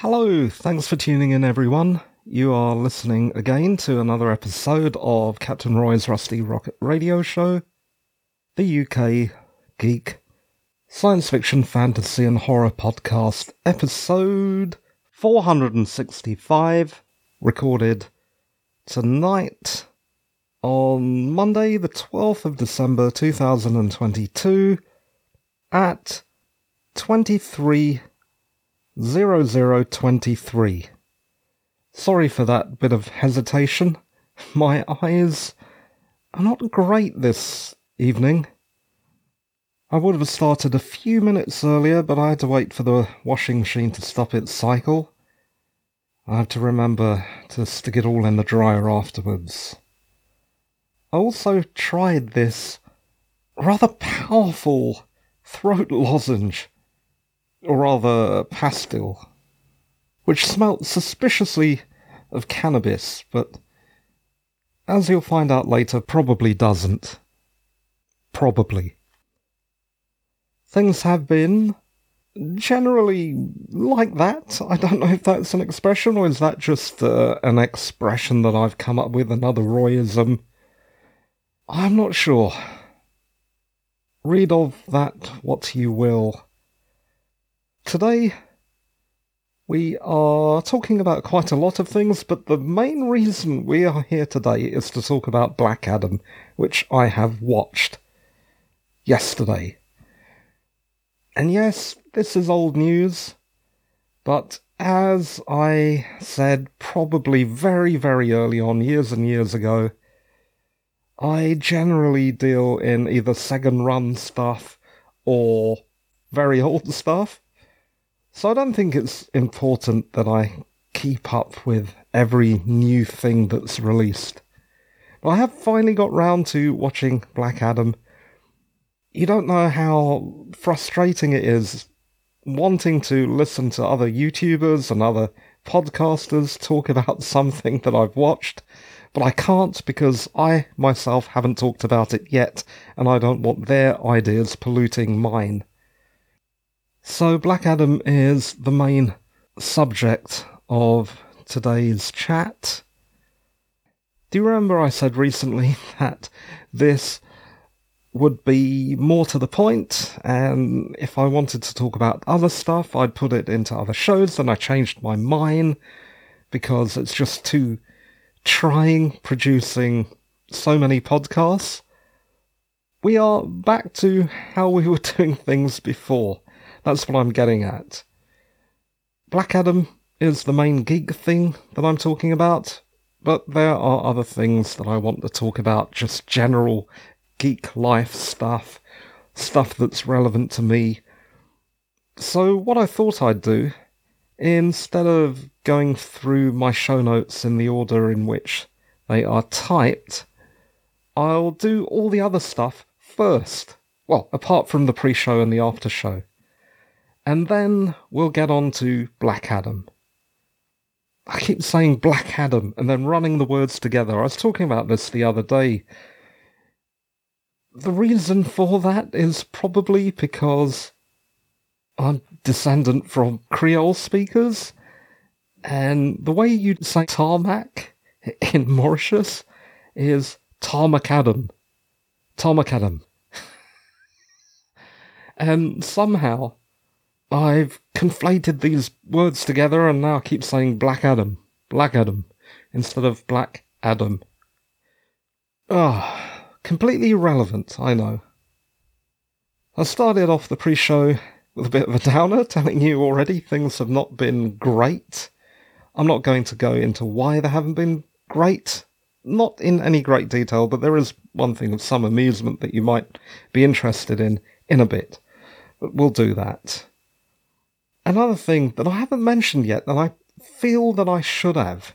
Hello, thanks for tuning in everyone. You are listening again to another episode of Captain Roy's Rusty Rocket Radio Show, the UK geek science fiction, fantasy and horror podcast, episode 465, recorded tonight on Monday the 12th of December 2022 at 23:0023. Sorry for that bit of hesitation. My eyes are not great this evening. I would have started a few minutes earlier, but I had to wait for the washing machine to stop its cycle. I have to remember to stick it all in the dryer afterwards. I also tried this rather powerful throat lozenge, or rather pastille, which smelt suspiciously of cannabis, but as you'll find out later, probably doesn't. Probably. Things have been generally like that. I don't know if that's an expression, or is that just an expression that I've come up with, another Royism. I'm not sure. Read of that what you will. Today, we are talking about quite a lot of things, but the main reason we are here today is to talk about Black Adam, which I have watched yesterday. And yes, this is old news, but as I said probably very, very early on, years and years ago, I generally deal in either second-run stuff or very old stuff. So I don't think it's important that I keep up with every new thing that's released. But I have finally got round to watching Black Adam. You don't know how frustrating it is wanting to listen to other YouTubers and other podcasters talk about something that I've watched, but I can't because I myself haven't talked about it yet, and I don't want their ideas polluting mine. So Black Adam is the main subject of today's chat. Do you remember I said recently that this would be more to the point, and if I wanted to talk about other stuff, I'd put it into other shows, and I changed my mind because it's just too trying producing so many podcasts. We are back to how we were doing things before. That's what I'm getting at. Black Adam is the main geek thing that I'm talking about, but there are other things that I want to talk about, just general geek life stuff that's relevant to me. So what I thought I'd do, instead of going through my show notes in the order in which they are typed, I'll do all the other stuff first. Well, apart from the pre-show and the after-show. And then we'll get on to Black Adam. I keep saying Black Adam and then running the words together. I was talking about this the other day. The reason for that is probably because I'm descendant from Creole speakers, and the way you say tarmac in Mauritius is tarmac Adam. Tarmac Adam. And somehow I've conflated these words together and now I keep saying Black Adam, instead of Black Adam. Ah, completely irrelevant, I know. I started off the pre-show with a bit of a downer, telling you already things have not been great. I'm not going to go into why they haven't been great, not in any great detail, but there is one thing of some amusement that you might be interested in a bit. But we'll do that. Another thing that I haven't mentioned yet that I feel that I should have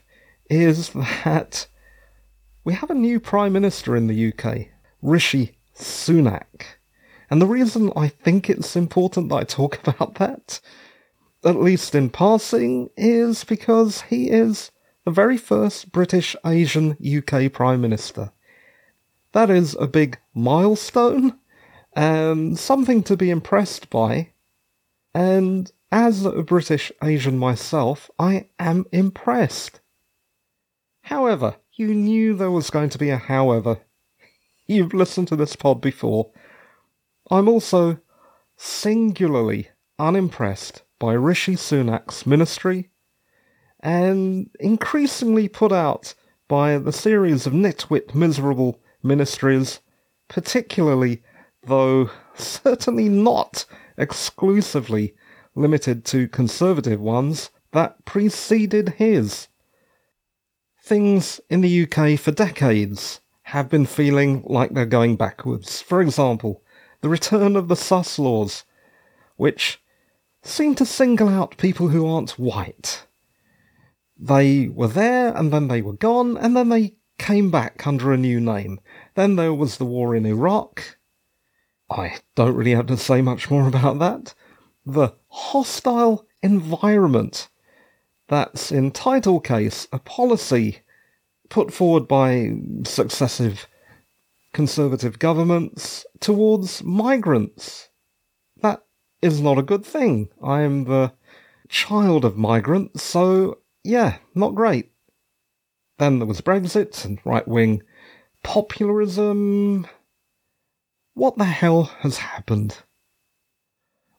is that we have a new Prime Minister in the UK, Rishi Sunak. And the reason I think it's important that I talk about that, at least in passing, is because he is the very first British Asian UK Prime Minister. That is a big milestone and something to be impressed by. And As a British Asian myself, I am impressed. However, you knew there was going to be a however. You've listened to this pod before. I'm also singularly unimpressed by Rishi Sunak's ministry, and increasingly put out by the series of nitwit miserable ministries, particularly, though certainly not exclusively limited to conservative ones, that preceded his. Things in the UK for decades have been feeling like they're going backwards. For example, the return of the sus laws, which seem to single out people who aren't white. They were there, and then they were gone, and then they came back under a new name. Then there was the war in Iraq. I don't really have to say much more about that. The hostile environment that's in title case a policy put forward by successive Conservative governments towards migrants. That is not a good thing. I am the child of migrants, so yeah, not great. Then there was Brexit and right-wing popularism. What the hell has happened?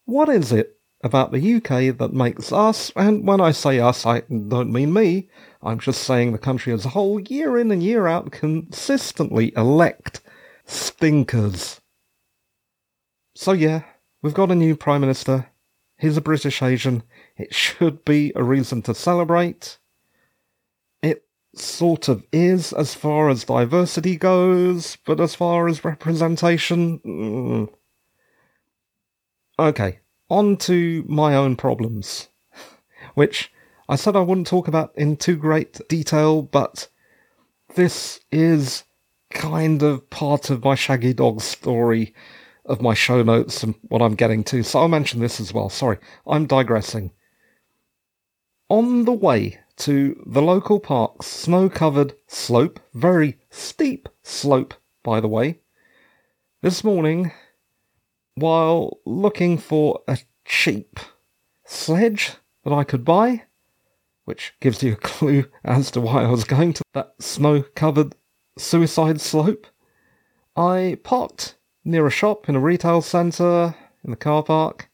What is it about the UK that makes us, and when I say us, I don't mean me, I'm just saying the country as a whole, year in and year out, consistently elect stinkers? So yeah, we've got a new Prime Minister. He's a British Asian. It should be a reason to celebrate. It sort of is as far as diversity goes, but as far as representation... Okay, on to my own problems, which I said I wouldn't talk about in too great detail, but this is kind of part of my shaggy dog story of my show notes and what I'm getting to, so I'll mention this as well. Sorry, I'm digressing. On the way to the local park's snow-covered slope, very steep slope, by the way, this morning, while looking for a cheap sledge that I could buy, which gives you a clue as to why I was going to that snow-covered suicide slope, I parked near a shop in a retail centre, in the car park.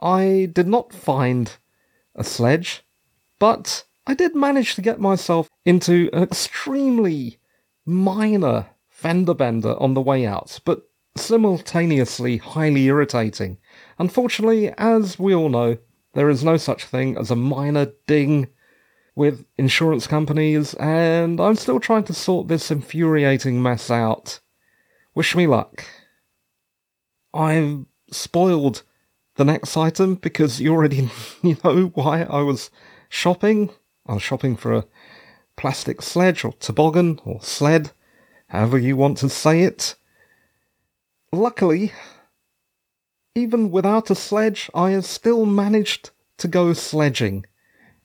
I did not find a sledge, but I did manage to get myself into an extremely minor fender bender on the way out, but simultaneously highly irritating. Unfortunately, as we all know, there is no such thing as a minor ding with insurance companies, and I'm still trying to sort this infuriating mess out. Wish me luck. I've spoiled the next item because you already know why I was shopping. I was shopping for a plastic sledge or toboggan or sled, however you want to say it. Luckily, even without a sledge, I have still managed to go sledging.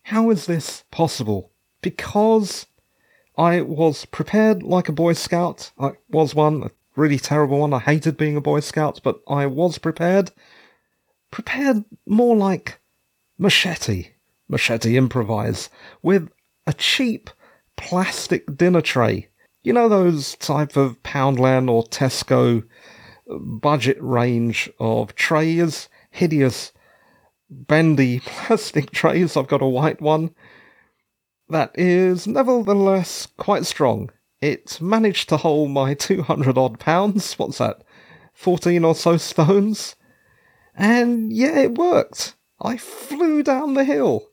How is this possible? Because I was prepared like a Boy Scout. I was one, a really terrible one. I hated being a Boy Scout, but I was prepared. Prepared more like machete improvise, with a cheap plastic dinner tray. You know those type of Poundland or Tesco budget range of trays, hideous bendy plastic trays. I've got a white one that is nevertheless quite strong. It managed to hold my 200 odd pounds, what's that, 14 or so stones, and yeah, it worked. I flew down the hill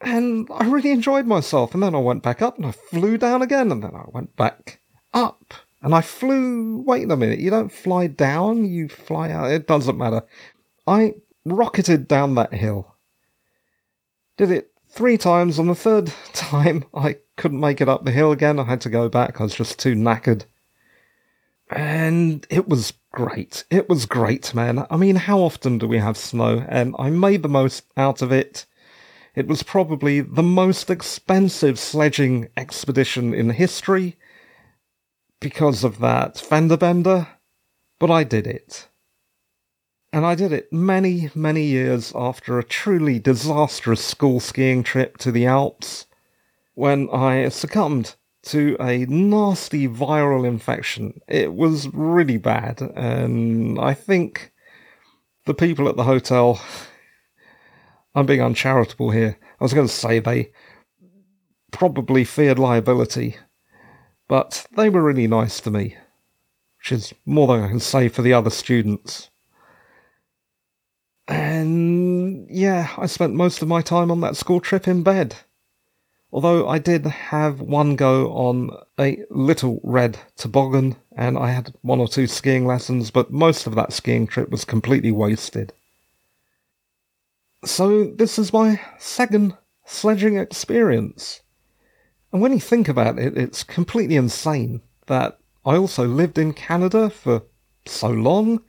and I really enjoyed myself, and then I went back up and I flew down again, and then I went back up. And I flew... Wait a minute, you don't fly down, you fly out. It doesn't matter. I rocketed down that hill. Did it 3 times. On the 3rd time, I couldn't make it up the hill again. I had to go back. I was just too knackered. And it was great. It was great, man. I mean, how often do we have snow? And I made the most out of it. It was probably the most expensive sledging expedition in history, because of that fender bender, but I did it. And I did it many, many years after a truly disastrous school skiing trip to the Alps, when I succumbed to a nasty viral infection. It was really bad, and I think the people at the hotel... I'm being uncharitable here. I was going to say they probably feared liability, but they were really nice to me, which is more than I can say for the other students. And yeah, I spent most of my time on that school trip in bed. Although I did have one go on a little red toboggan, and I had one or two skiing lessons, but most of that skiing trip was completely wasted. So this is my second sledging experience. And when you think about it, it's completely insane that I also lived in Canada for so long.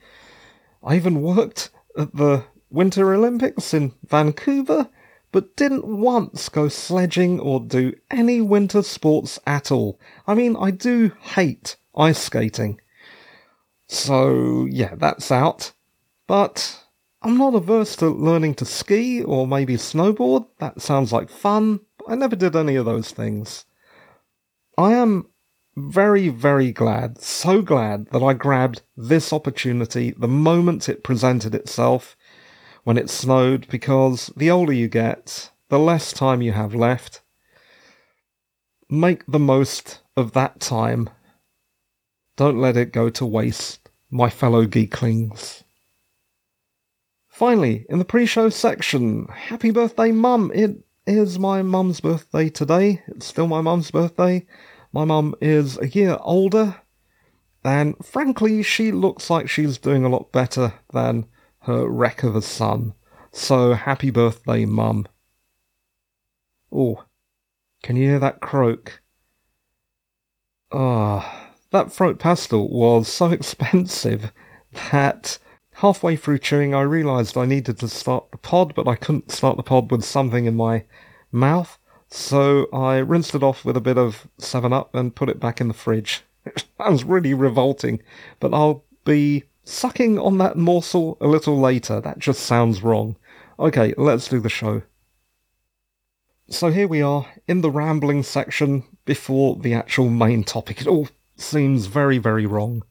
I even worked at the Winter Olympics in Vancouver, but didn't once go sledging or do any winter sports at all. I mean, I do hate ice skating. So, yeah, that's out. But... I'm not averse to learning to ski or maybe snowboard. That sounds like fun. I never did any of those things. I am very, very glad, so glad that I grabbed this opportunity the moment it presented itself when it snowed, because the older you get, the less time you have left. Make the most of that time. Don't let it go to waste, my fellow geeklings. Finally, in the pre-show section, happy birthday, Mum. It is my mum's birthday today. It's still my mum's birthday. My mum is a year older, and frankly, she looks like she's doing a lot better than her wreck of a son. So, happy birthday, Mum. Oh, can you hear that croak? That throat pastel was so expensive that... halfway through chewing, I realised I needed to start the pod, but I couldn't start the pod with something in my mouth, so I rinsed it off with a bit of 7-Up and put it back in the fridge. That was really revolting, but I'll be sucking on that morsel a little later. That just sounds wrong. Okay, let's do the show. So here we are, in the rambling section, before the actual main topic. It all seems very, very wrong.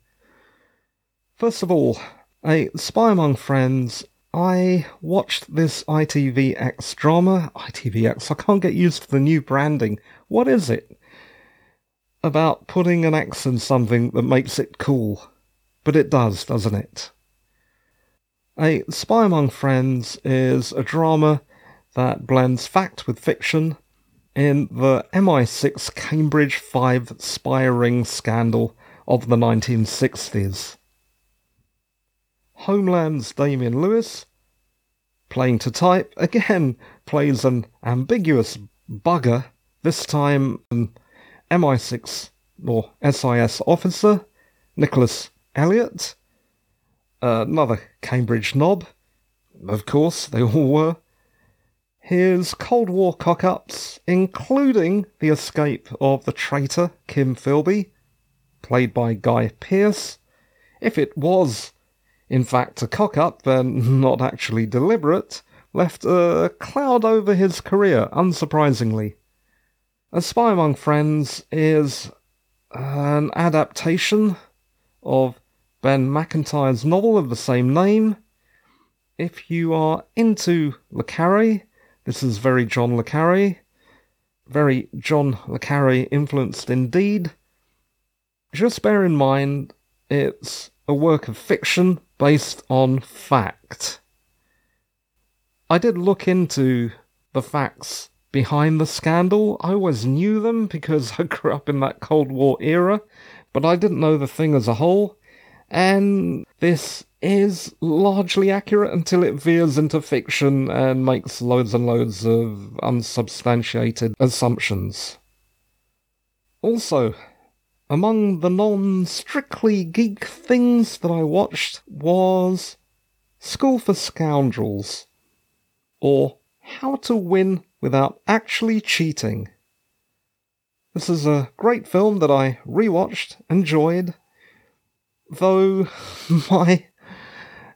First of all... A Spy Among Friends, I watched this ITVX drama. ITVX, I can't get used to the new branding. What is it? About putting an X in something that makes it cool. But it does, doesn't it? A Spy Among Friends is a drama that blends fact with fiction in the MI6 Cambridge 5 spy ring scandal of the 1960s. Homeland's Damien Lewis, playing to type, again plays an ambiguous bugger, this time an MI6 or SIS officer, Nicholas Elliott, another Cambridge knob, of course they all were. His Cold War cock-ups, including the escape of the traitor Kim Philby, played by Guy Pearce. If it was... in fact, a cock-up, and not actually deliberate, left a cloud over his career, unsurprisingly. A Spy Among Friends is an adaptation of Ben McIntyre's novel of the same name. If you are into Le Carré, this is very John Le Carré. Very John Le Carré influenced indeed. Just bear in mind, it's a work of fiction based on fact. I did look into the facts behind the scandal. I always knew them because I grew up in that Cold War era, but I didn't know the thing as a whole, and this is largely accurate until it veers into fiction and makes loads and loads of unsubstantiated assumptions. Also, among the non-strictly geek things that I watched was School for Scoundrels, or How to Win Without Actually Cheating. This is a great film that I rewatched, enjoyed, though my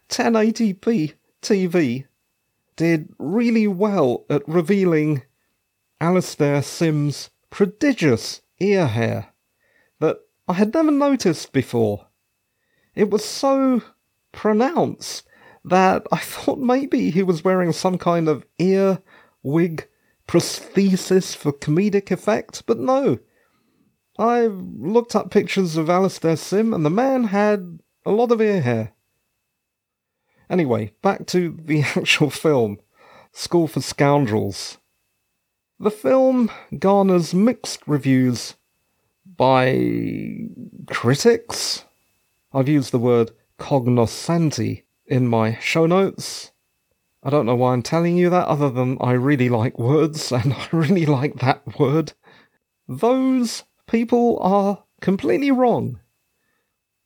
1080p TV did really well at revealing Alastair Sim's prodigious ear hair that I had never noticed before. It was so pronounced that I thought maybe he was wearing some kind of ear wig prosthesis for comedic effect, but no. I looked up pictures of Alastair Sim, and the man had a lot of ear hair. Anyway, back to the actual film, School for Scoundrels. The film garners mixed reviews by critics. I've used the word cognoscenti in my show notes. I don't know why I'm telling you that, other than I really like words, and I really like that word. Those people are completely wrong.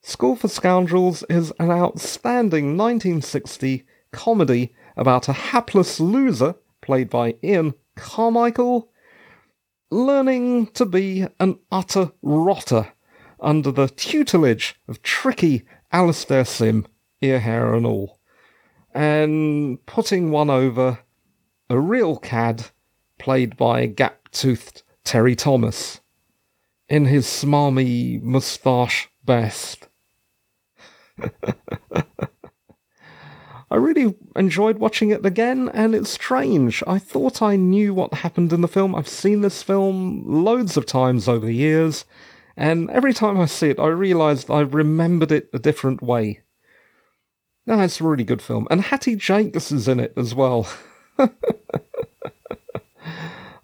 School for Scoundrels is an outstanding 1960 comedy about a hapless loser, played by Ian Carmichael, learning to be an utter rotter under the tutelage of tricky Alastair Sim, ear hair and all, and putting one over a real cad, played by gap-toothed Terry Thomas, in his smarmy moustache best. I really enjoyed watching it again, and it's strange. I thought I knew what happened in the film. I've seen this film loads of times over the years, and every time I see it, I realised I remembered it a different way. No, it's a really good film. And Hattie Jacobs is in it as well.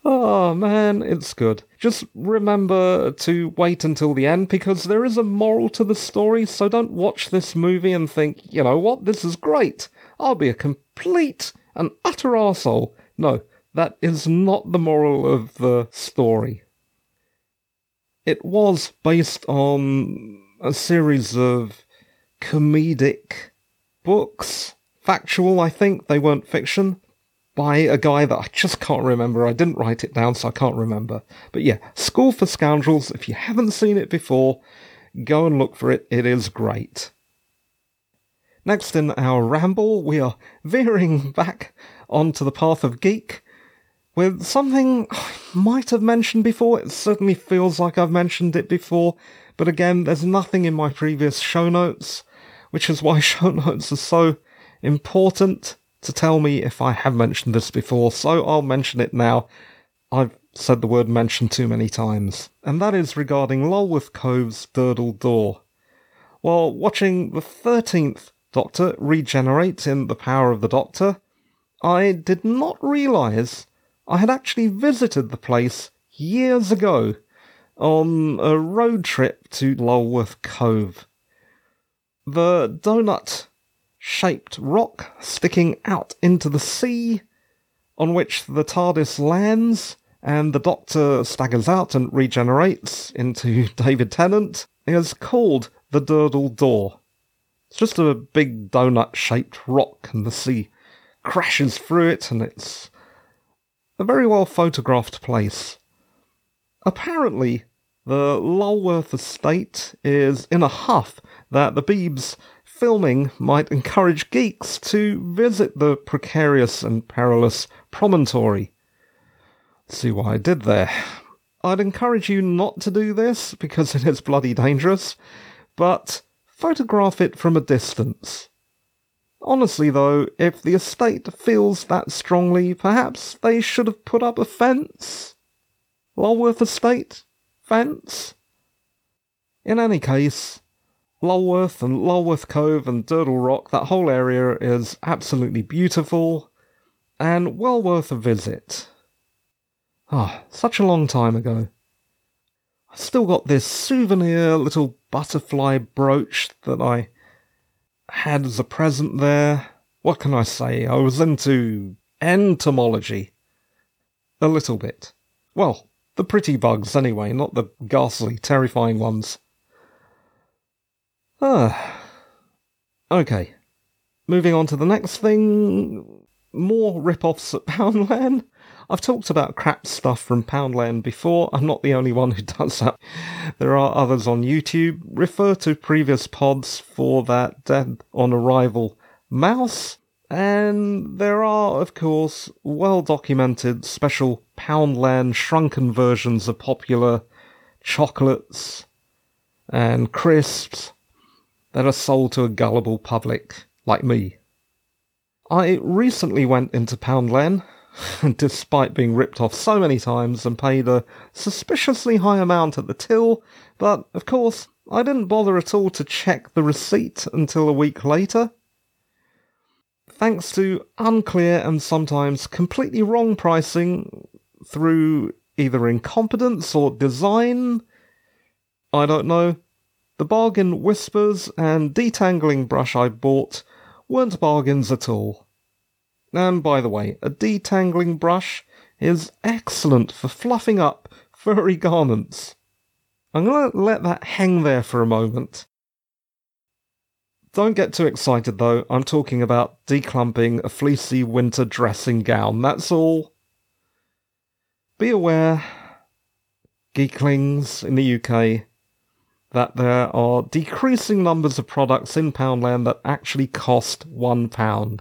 Oh, man, it's good. Just remember to wait until the end, because there is a moral to the story, so don't watch this movie and think, you know what, this is great. I'll be a complete and utter arsehole. No, that is not the moral of the story. It was based on a series of comedic books. Factual, I think. They weren't fiction. By a guy that I just can't remember. I didn't write it down, so I can't remember. But yeah, School for Scoundrels, if you haven't seen it before, go and look for it. It is great. Next in our ramble, we are veering back onto the path of geek with something I might have mentioned before. It certainly feels like I've mentioned it before, but again, there's nothing in my previous show notes, which is why show notes are so important to tell me if I have mentioned this before, so I'll mention it now. I've said the word mentioned too many times. And that is regarding Lulworth Cove's Durdle Door. While watching the 13th Doctor regenerate in The Power of the Doctor, I did not realise I had actually visited the place years ago on a road trip to Lulworth Cove. The donut-shaped rock sticking out into the sea, on which the TARDIS lands and the Doctor staggers out and regenerates into David Tennant, is called the Durdle Door. It's just a big donut-shaped rock, and the sea crashes through it, and it's a very well photographed place. Apparently, the Lulworth Estate is in a huff that the Beebs filming might encourage geeks to visit the precarious and perilous promontory. See what I did there. I'd encourage you not to do this, because it is bloody dangerous, but photograph it from a distance. Honestly, though, if the estate feels that strongly, perhaps they should have put up a fence? Lulworth Estate? Fence? In any case, Lulworth and Lulworth Cove and Durdle Rock, that whole area is absolutely beautiful and well worth a visit. Ah, such a long time ago. I've still got this souvenir little butterfly brooch that I had as a present there. What can I say? I was into entomology. A little bit. Well, the pretty bugs anyway, not the ghastly, terrifying ones. Okay, moving on to the next thing, more rip-offs at Poundland. I've talked about crap stuff from Poundland before. I'm not the only one who does that. There are others on YouTube. Refer to previous pods for that Dead on Arrival mouse. And there are, of course, well-documented special Poundland shrunken versions of popular chocolates and crisps that are sold to a gullible public like me. I recently went into Poundland, despite being ripped off so many times, and paid a suspiciously high amount at the till, but, of course, I didn't bother at all to check the receipt until a week later. Thanks to unclear and sometimes completely wrong pricing through either incompetence or design, I don't know, the bargain whispers and detangling brush I bought weren't bargains at all. And by the way, a detangling brush is excellent for fluffing up furry garments. I'm going to let that hang there for a moment. Don't get too excited though, I'm talking about declumping a fleecy winter dressing gown, that's all. Be aware, geeklings in the UK, that there are decreasing numbers of products in Poundland that actually cost £1.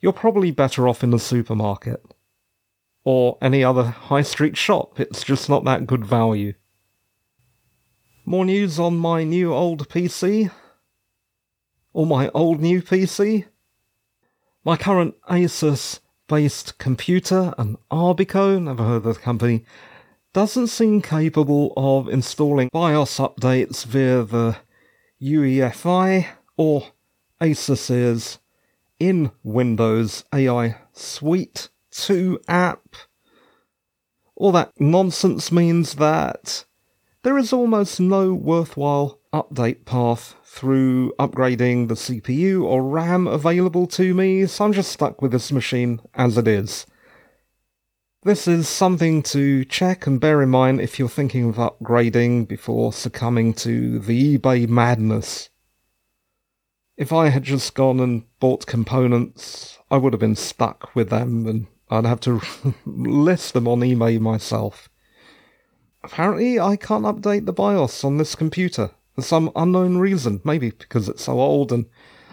You're probably better off in the supermarket, or any other high street shop, it's just not that good value. More news on my new old PC. Or my old new PC. My current Asus-based computer, an Arbico, never heard of the company, doesn't seem capable of installing BIOS updates via the UEFI or Asus's in Windows AI Suite 2 app. All that nonsense means that there is almost no worthwhile update path through upgrading the CPU or RAM available to me, so I'm just stuck with this machine as it is. This is something to check and bear in mind if you're thinking of upgrading before succumbing to the eBay madness. If I had just gone and bought components, I would have been stuck with them and I'd have to list them on eBay myself. Apparently I can't update the BIOS on this computer. For some unknown reason, maybe because it's so old and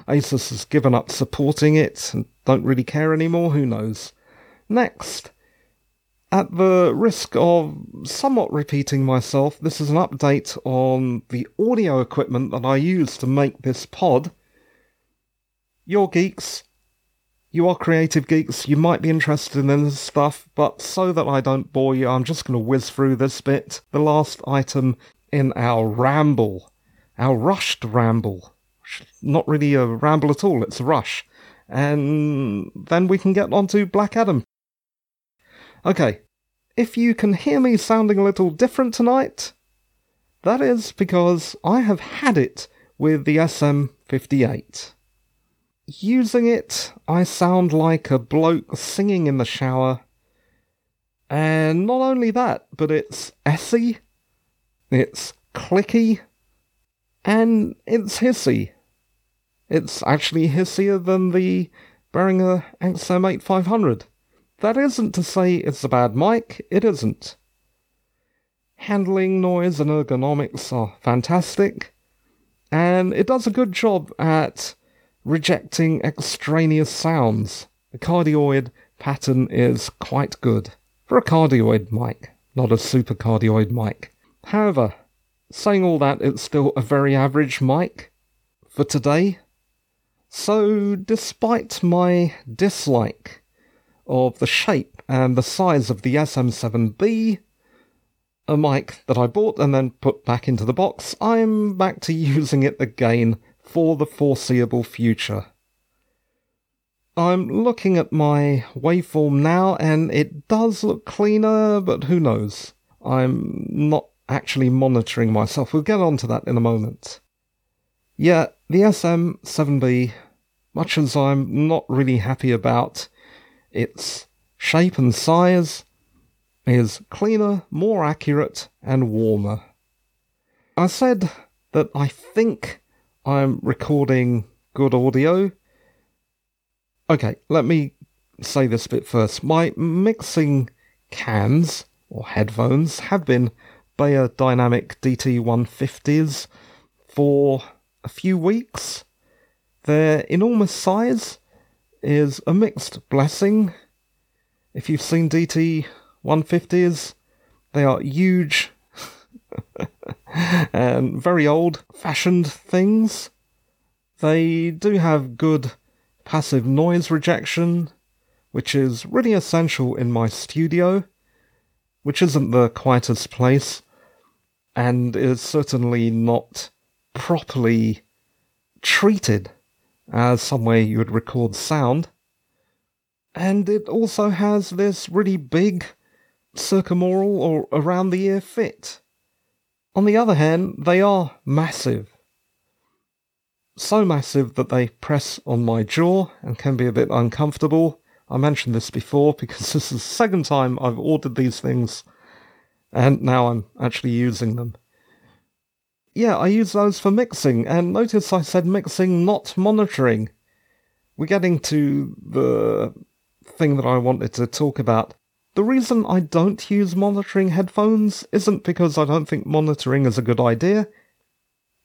Asus has given up supporting it and don't really care anymore, who knows. Next, at the risk of somewhat repeating myself, this is an update on the audio equipment that I use to make this pod. You're geeks, you are creative geeks, you might be interested in this stuff, but so that I don't bore you, I'm just going to whiz through this bit, the last item in our ramble. Our rushed ramble. Not really a ramble at all, it's a rush. And then we can get on to Black Adam. Okay, if you can hear me sounding a little different tonight, that is because I have had it with the SM58. Using it, I sound like a bloke singing in the shower. And not only that, but it's essy, it's clicky, and it's hissy. It's actually hissier than the Behringer XM8500. That isn't to say it's a bad mic, it isn't. Handling, noise, and ergonomics are fantastic, and it does a good job at rejecting extraneous sounds. The cardioid pattern is quite good for a cardioid mic, not a super cardioid mic. However, saying all that, it's still a very average mic for today. So, despite my dislike of the shape and the size of the SM7B, a mic that I bought and then put back into the box, I'm back to using it again for the foreseeable future. I'm looking at my waveform now and it does look cleaner, but who knows? I'm not actually monitoring myself. We'll get on to that in a moment. Yeah, the SM7B, much as I'm not really happy about its shape and size, is cleaner, more accurate, and warmer. I said that I think I'm recording good audio. Okay, let me say this bit first. My mixing cans, or headphones, have been Beyerdynamic DT150s for a few weeks. Their enormous size is a mixed blessing. If you've seen DT150s, they are huge and very old-fashioned things. They do have good passive noise rejection, which is really essential in my studio, which isn't the quietest place, and is certainly not properly treated as somewhere you would record sound. And it also has this really big circumoral or around the ear fit. On the other hand, they are massive. So massive that they press on my jaw and can be a bit uncomfortable. I mentioned this before because this is the second time I've ordered these things and now I'm actually using them. Yeah, I use those for mixing, and notice I said mixing, not monitoring. We're getting to the thing that I wanted to talk about. The reason I don't use monitoring headphones isn't because I don't think monitoring is a good idea.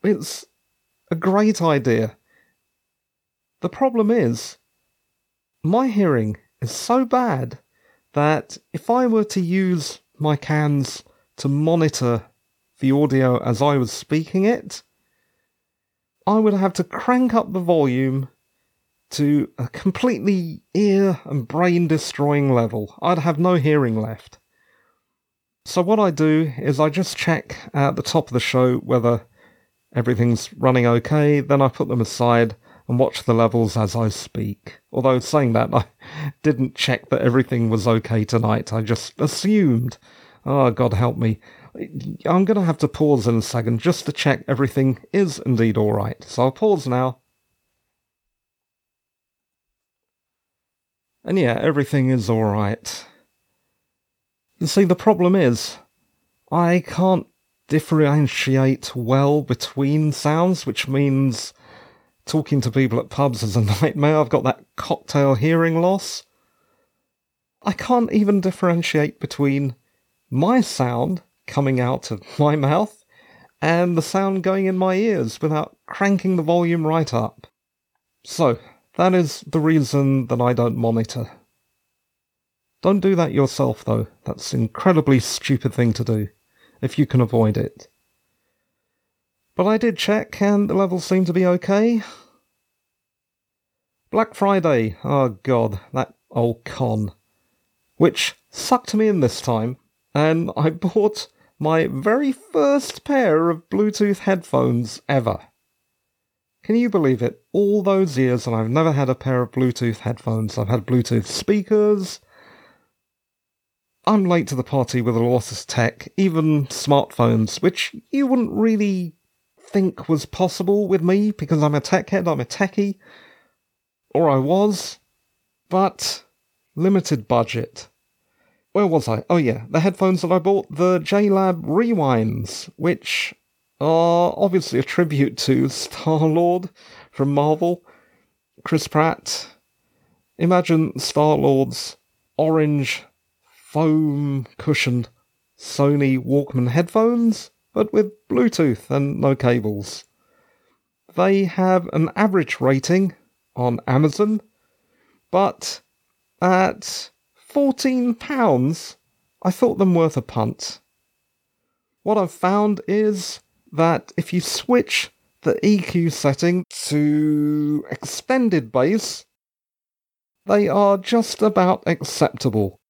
It's a great idea. The problem is, my hearing is so bad that if I were to use my cans to monitor the audio as I was speaking it, I would have to crank up the volume to a completely ear and brain destroying level. I'd have no hearing left. So what I do is I just check at the top of the show whether everything's running okay, then I put them aside and watch the levels as I speak. Although, saying that, I didn't check that everything was okay tonight. I just assumed, oh, God help me, I'm going to have to pause in a second just to check everything is indeed all right. So I'll pause now. And yeah, everything is all right. You see, the problem is, I can't differentiate well between sounds, which means talking to people at pubs is a nightmare. I've got that cocktail hearing loss. I can't even differentiate between my sound coming out of my mouth and the sound going in my ears without cranking the volume right up. So, that is the reason that I don't monitor. Don't do that yourself, though. That's an incredibly stupid thing to do, if you can avoid it. But I did check, and the levels seem to be okay. Black Friday, oh god, that old con. Which sucked me in this time, and I bought my very first pair of Bluetooth headphones ever. Can you believe it? All those years and I've never had a pair of Bluetooth headphones. I've had Bluetooth speakers. I'm late to the party with a lot of tech, even smartphones, which you wouldn't really think was possible with me because I'm a tech head, I'm a techie, or I was, but limited budget. Where was I? Oh yeah, the headphones that I bought, the JLab Rewinds, which are obviously a tribute to Star-Lord from Marvel, Chris Pratt. Imagine Star-Lord's orange foam-cushioned Sony Walkman headphones, but with Bluetooth and no cables. They have an average rating on Amazon, but at £14, I thought them worth a punt. What I've found is that if you switch the EQ setting to extended bass, they are just about acceptable.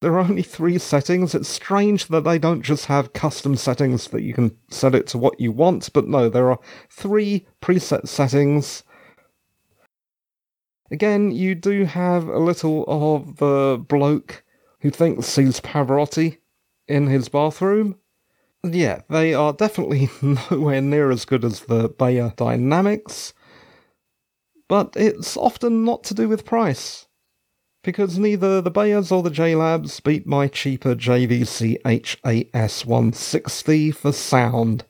There are only 3 settings. It's strange that they don't just have custom settings that you can set it to what you want, but no, there are 3 preset settings. Again, you do have a little of the bloke who thinks he's Pavarotti in his bathroom. Yeah, they are definitely nowhere near as good as the Beyerdynamics, but it's often not to do with price, because neither the Beyers or the JLabs beat my cheaper JVC HAS160 for sound.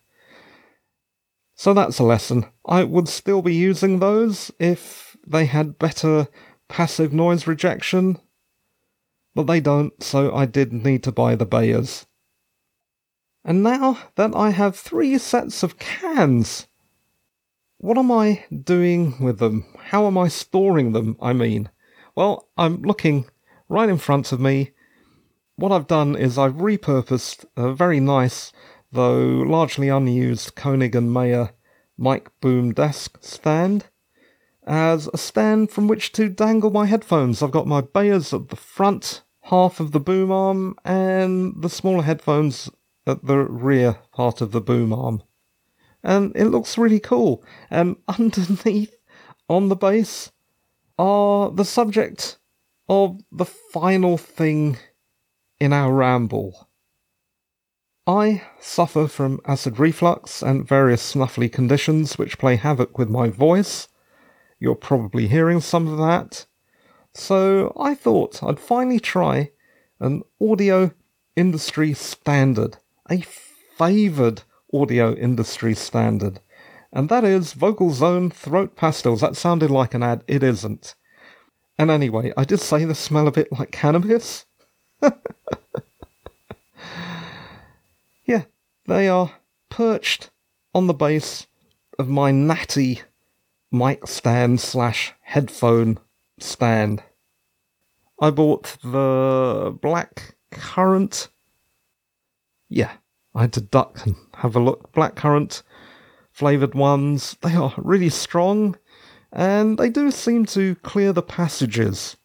So that's a lesson. I would still be using those if they had better passive noise rejection, but they don't, so I did need to buy the Beyers. And now that I have 3 sets of cans, What am I doing with them? How am I storing them, I mean? Well, I'm looking right in front of me. What I've done is I've repurposed a very nice, though largely unused, Koenig & Mayer mic boom desk stand as a stand from which to dangle my headphones. I've got my Beyers at the front half of the boom arm and the smaller headphones at the rear part of the boom arm. And it looks really cool. And underneath, on the base, are the subject of the final thing in our ramble. I suffer from acid reflux and various snuffly conditions which play havoc with my voice. You're probably hearing some of that. So I thought I'd finally try an audio industry standard, a favoured audio industry standard, and that is Vocal Zone Throat Pastels. That sounded like an ad, it isn't. And anyway, I did say they smell a bit like cannabis. Yeah, they are perched on the base of my natty mic stand / headphone stand. I bought the black currant. Yeah, I had to duck and have a look. Blackcurrant flavoured ones. They are really strong, and they do seem to clear the passages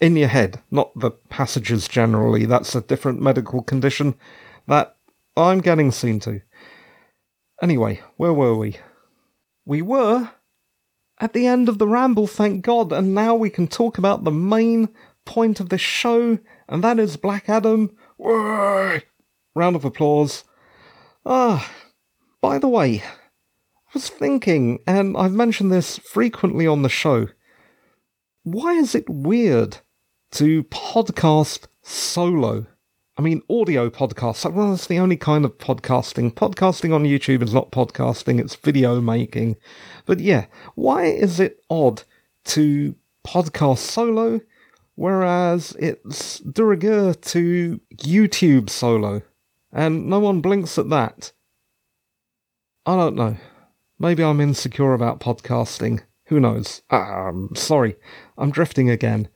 in your head, not the passages generally. That's a different medical condition that I'm getting seen to. Anyway, where were we? We were at the end of the ramble, thank God, and now we can talk about the main point of this show, and that is Black Adam. Whoa! Round of applause. By the way, I was thinking, and I've mentioned this frequently on the show, why is it weird to podcast solo? I mean, audio podcasts. Well, that's the only kind of podcasting. Podcasting on YouTube is not podcasting, it's video making. But yeah, why is it odd to podcast solo, whereas it's de rigueur to YouTube solo? And no one blinks at that. I don't know. Maybe I'm insecure about podcasting. Who knows? Sorry. I'm drifting again.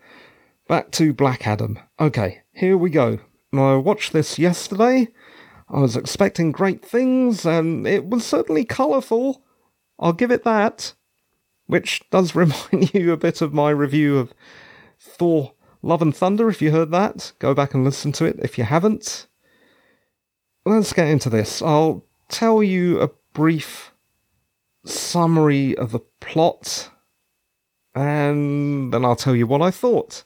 Back to Black Adam. Okay, here we go. I watched this yesterday. I was expecting great things, and it was certainly colourful. I'll give it that. Which does remind you a bit of my review of Thor: Love and Thunder, if you heard that. Go back and listen to it if you haven't. Let's get into this. I'll tell you a brief summary of the plot, and then I'll tell you what I thought.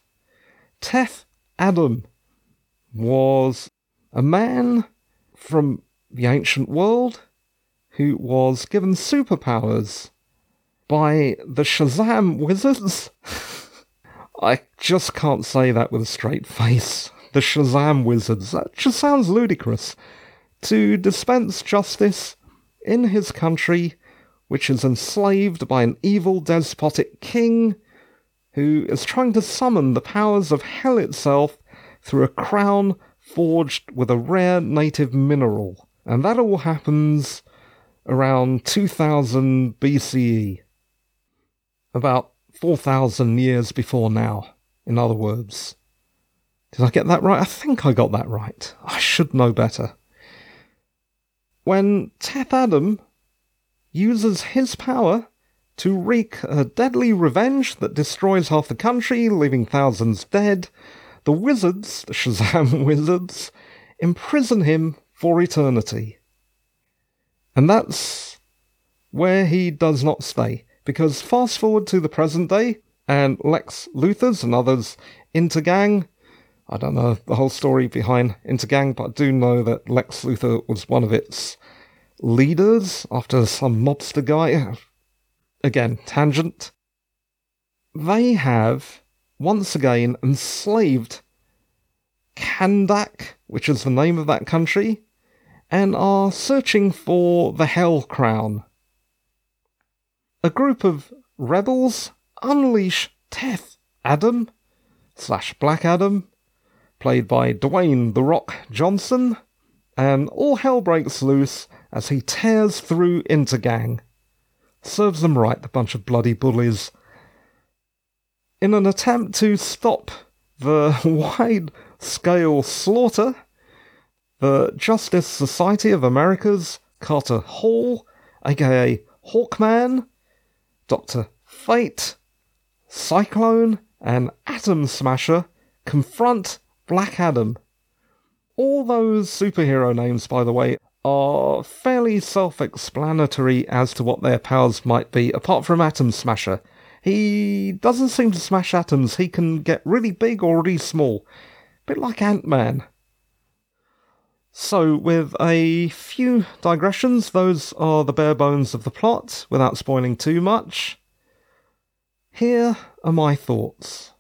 Teth Adam was a man from the ancient world who was given superpowers by the Shazam wizards. I just can't say that with a straight face. The Shazam wizards. That just sounds ludicrous. To dispense justice in his country, which is enslaved by an evil despotic king who is trying to summon the powers of hell itself through a crown forged with a rare native mineral. And that all happens around 2000 BCE, about 4,000 years before now, in other words. Did I get that right? I think I got that right. I should know better. When Teth Adam uses his power to wreak a deadly revenge that destroys half the country, leaving thousands dead, the wizards, the Shazam wizards, imprison him for eternity. And that's where he does not stay, because fast forward to the present day, and Lex Luthor's and others' Intergang. I don't know the whole story behind Intergang, but I do know that Lex Luthor was one of its leaders after some mobster guy. Again, tangent. They have, once again, enslaved Kandak, which is the name of that country, and are searching for the Hell Crown. A group of rebels unleash Teth Adam / Black Adam, played by Dwayne "The Rock" Johnson, and all hell breaks loose as he tears through Intergang. Serves them right, the bunch of bloody bullies. In an attempt to stop the wide-scale slaughter, the Justice Society of America's Carter Hall, aka Hawkman, Dr. Fate, Cyclone, and Atom Smasher confront Black Adam. All those superhero names, by the way, are fairly self-explanatory as to what their powers might be, apart from Atom Smasher. He doesn't seem to smash atoms. He can get really big or really small. A bit like Ant-Man. So, with a few digressions, those are the bare bones of the plot, without spoiling too much. Here are my thoughts.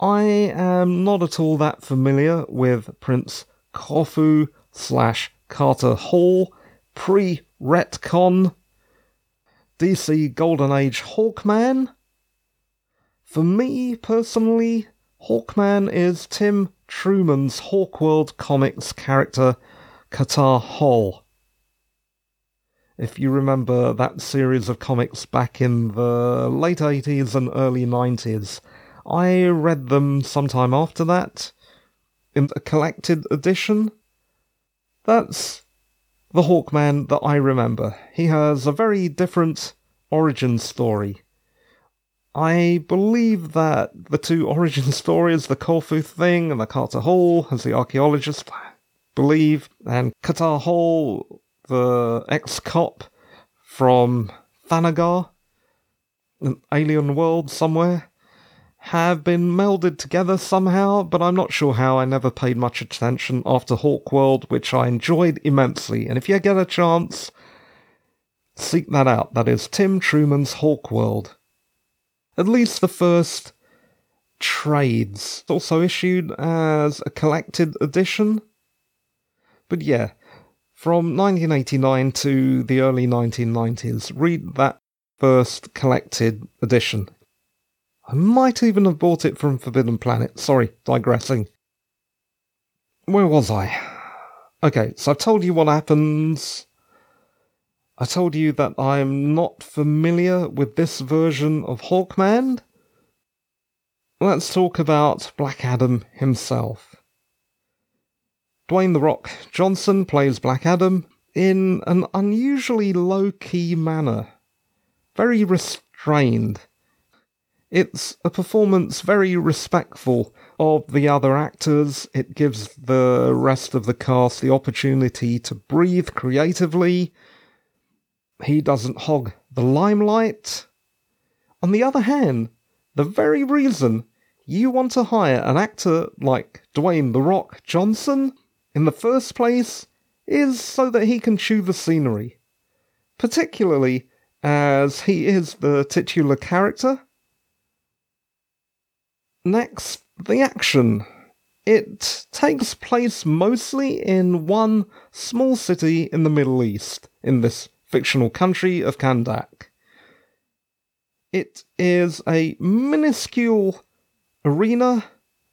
I am not at all that familiar with Prince Corfu / Carter Hall, pre-retcon, DC Golden Age Hawkman. For me, personally, Hawkman is Tim Truman's Hawkworld comics character, Carter Hall. If you remember that series of comics back in the late 80s and early 90s, I read them sometime after that, in a collected edition. That's the Hawkman that I remember. He has a very different origin story. I believe that the two origin stories, the Corfu thing and the Carter Hall, as the archaeologists believe, and Carter Hall, the ex-cop from Thanagar, an alien world somewhere, have been melded together somehow, but I'm not sure how. I never paid much attention after Hawkworld, which I enjoyed immensely. And if you get a chance, seek that out. That is Tim Truman's Hawkworld. At least the first trades. It's also issued as a collected edition. But yeah, from 1989 to the early 1990s, read that first collected edition. I might even have bought it from Forbidden Planet. Sorry, digressing. Where was I? Okay, so I've told you what happens. I told you that I'm not familiar with this version of Hawkman. Let's talk about Black Adam himself. Dwayne "The Rock" Johnson plays Black Adam in an unusually low-key manner. Very restrained. It's a performance very respectful of the other actors. It gives the rest of the cast the opportunity to breathe creatively. He doesn't hog the limelight. On the other hand, the very reason you want to hire an actor like Dwayne "The Rock" Johnson in the first place is so that he can chew the scenery. Particularly as he is the titular character. Next, the action. It takes place mostly in one small city in the Middle East, in this fictional country of Kandak. It is a minuscule arena,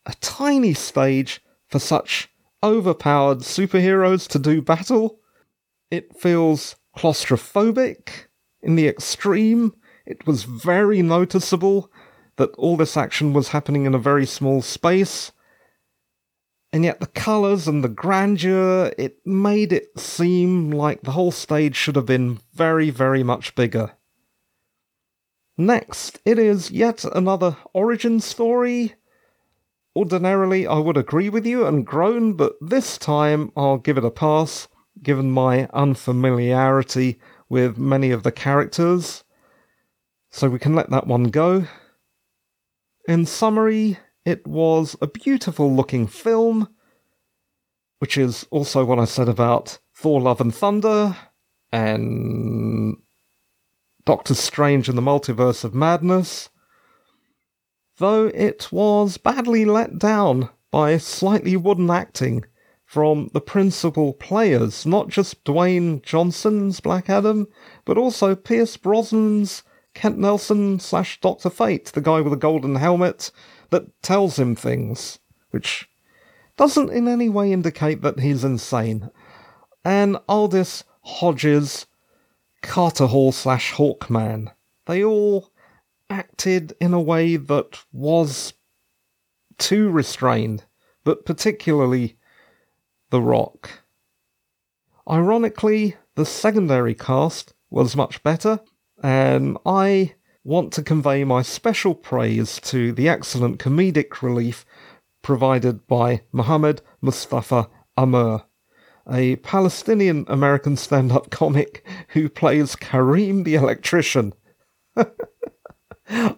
a tiny stage for such overpowered superheroes to do battle. It feels claustrophobic in the extreme. It was very noticeable that all this action was happening in a very small space, and yet the colours and the grandeur, it made it seem like the whole stage should have been very, very much bigger. Next, it is yet another origin story. Ordinarily, I would agree with you and groan, but this time I'll give it a pass, given my unfamiliarity with many of the characters. So we can let that one go. In summary, it was a beautiful-looking film, which is also what I said about Thor: Love and Thunder and Doctor Strange and the Multiverse of Madness, though it was badly let down by slightly wooden acting from the principal players, not just Dwayne Johnson's Black Adam, but also Pierce Brosnan's Kent Nelson / Dr. Fate, the guy with the golden helmet that tells him things, which doesn't in any way indicate that he's insane. And Aldous Hodges Carter Hall / Hawkman, they all acted in a way that was too restrained, but particularly The Rock. Ironically, the secondary cast was much better, and I want to convey my special praise to the excellent comedic relief provided by Muhammad Mustafa Amur, a Palestinian-American stand-up comic who plays Kareem the electrician.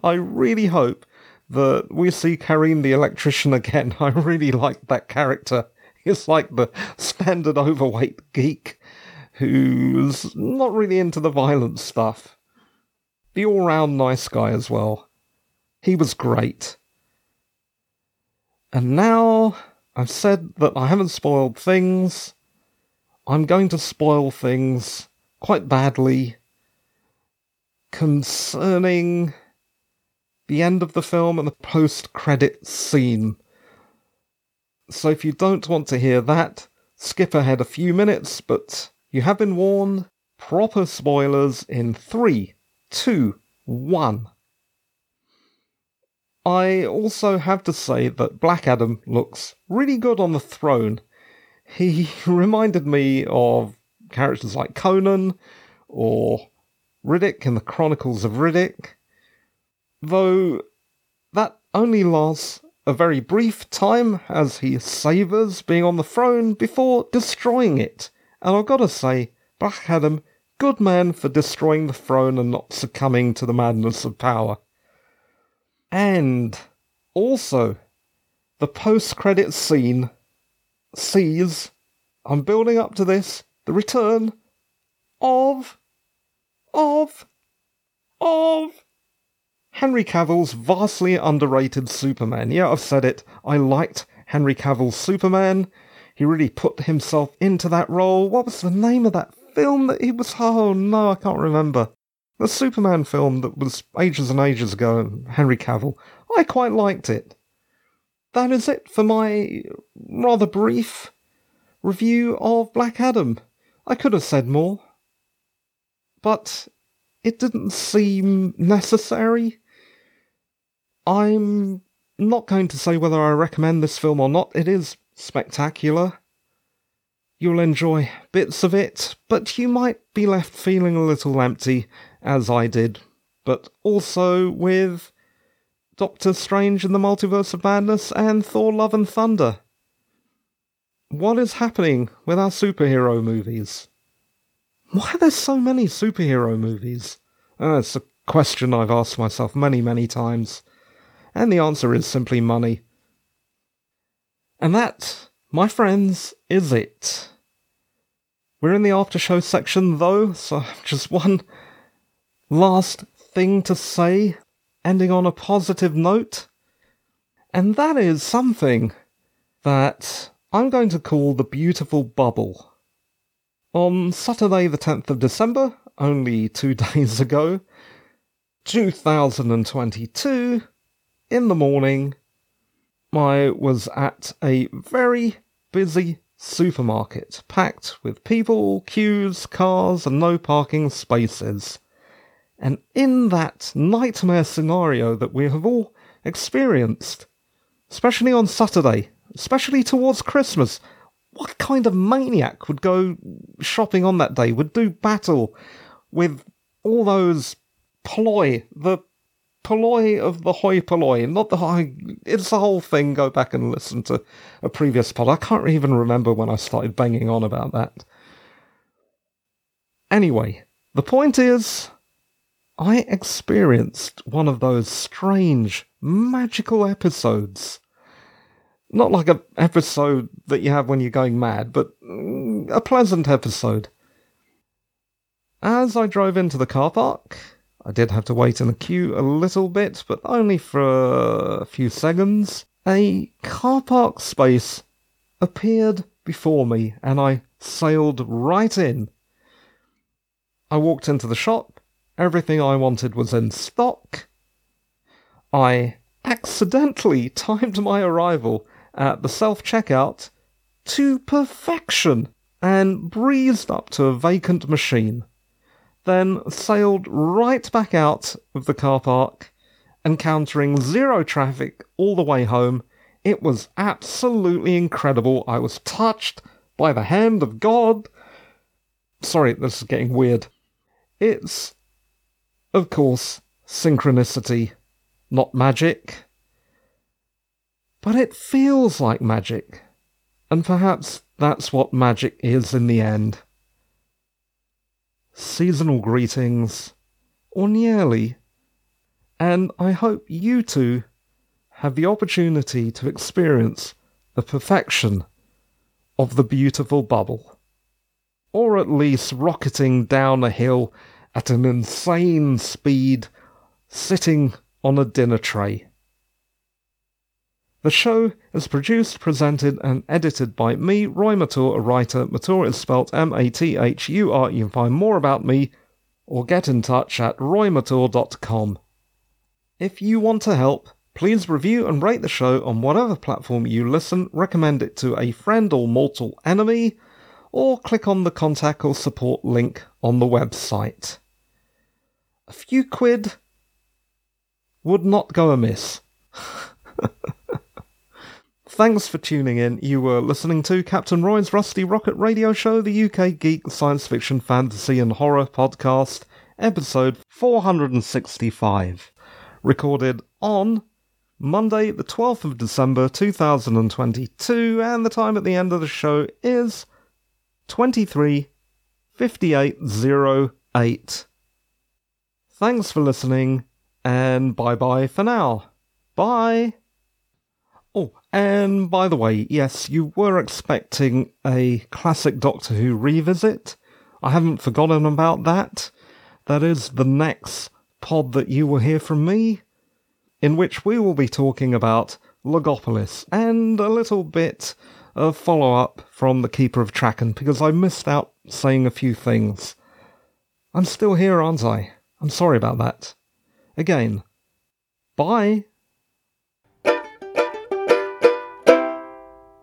I really hope that we see Kareem the electrician again. I really like that character. He's like the standard overweight geek who's not really into the violent stuff. The all-round nice guy as well. He was great. And now I've said that I haven't spoiled things. I'm going to spoil things quite badly concerning the end of the film and the post-credit scene. So if you don't want to hear that, skip ahead a few minutes, but you have been warned. Proper spoilers in 3, 2, 1. I also have to say that Black Adam looks really good on the throne. He reminded me of characters like Conan or Riddick in the Chronicles of Riddick, though that only lasts a very brief time as he savours being on the throne before destroying it. And I've got to say, Black Adam, good man for destroying the throne and not succumbing to the madness of power. And also, the post-credit scene sees, I'm building up to this, the return of Henry Cavill's vastly underrated Superman. Yeah, I've said it. I liked Henry Cavill's Superman. He really put himself into that role. What was the name of that film that he was... Oh, no, I can't remember. The Superman film that was ages and ages ago, Henry Cavill. I quite liked it. That is it for my rather brief review of Black Adam. I could have said more, but it didn't seem necessary. I'm not going to say whether I recommend this film or not. It is spectacular. You'll enjoy bits of it, but you might be left feeling a little empty, as I did. But also with Doctor Strange in the Multiverse of Madness and Thor Love and Thunder. What is happening with our superhero movies? Why are there so many superhero movies? It's a question I've asked myself many, many times. And the answer is simply money. And that, my friends, is it. We're in the after-show section, though, so just one last thing to say, ending on a positive note. And that is something that I'm going to call the beautiful bubble. On Saturday the 10th of December, only 2 days ago, 2022, in the morning, I was at a very busy supermarket, packed with people, queues, cars, and no parking spaces. And in that nightmare scenario that we have all experienced, especially on Saturday, especially towards Christmas, what kind of maniac would go shopping on that day, would do battle with all those ploy, the Poloi of the hoi polloi, not the hoi, it's the whole thing. Go back and listen to a previous pod. I can't even remember when I started banging on about that. Anyway, the point is, I experienced one of those strange, magical episodes. Not like an episode that you have when you're going mad, but a pleasant episode. As I drove into the car park, I did have to wait in the queue a little bit, but only for a few seconds. A car park space appeared before me, and I sailed right in. I walked into the shop. Everything I wanted was in stock. I accidentally timed my arrival at the self-checkout to perfection and breezed up to a vacant machine. then sailed right back out of the car park, encountering zero traffic all the way home. It was absolutely incredible. I was touched by the hand of God. Sorry, this is getting weird. It's, of course, synchronicity, not magic. But it feels like magic. And perhaps that's what magic is in the end. Seasonal greetings, or nearly. And I hope you too have the opportunity to experience the perfection of the beautiful bubble. Or at least rocketing down a hill at an insane speed, sitting on a dinner tray. The show is produced, presented and edited by me, Roy Mature, a writer. Mature is spelt M-A-T-H-U-R. You can find more about me or get in touch at roymature.com. If you want to help, please review and rate the show on whatever platform you listen, recommend it to a friend or mortal enemy, or click on the contact or support link on the website. A few quid would not go amiss. Thanks for tuning in. You were listening to Captain Roy's Rusty Rocket Radio Show, the UK geek science fiction, fantasy and horror podcast, episode 465. Recorded on Monday, the 12th of December, 2022, and the time at the end of the show is 23:58:08. Thanks for listening, and bye-bye for now. Bye! Oh, and by the way, yes, you were expecting a classic Doctor Who revisit. I haven't forgotten about that. That is the next pod that you will hear from me, in which we will be talking about Logopolis and a little bit of follow-up from The Keeper of Traken, because I missed out saying a few things. I'm still here, aren't I? I'm sorry about that. Again, bye!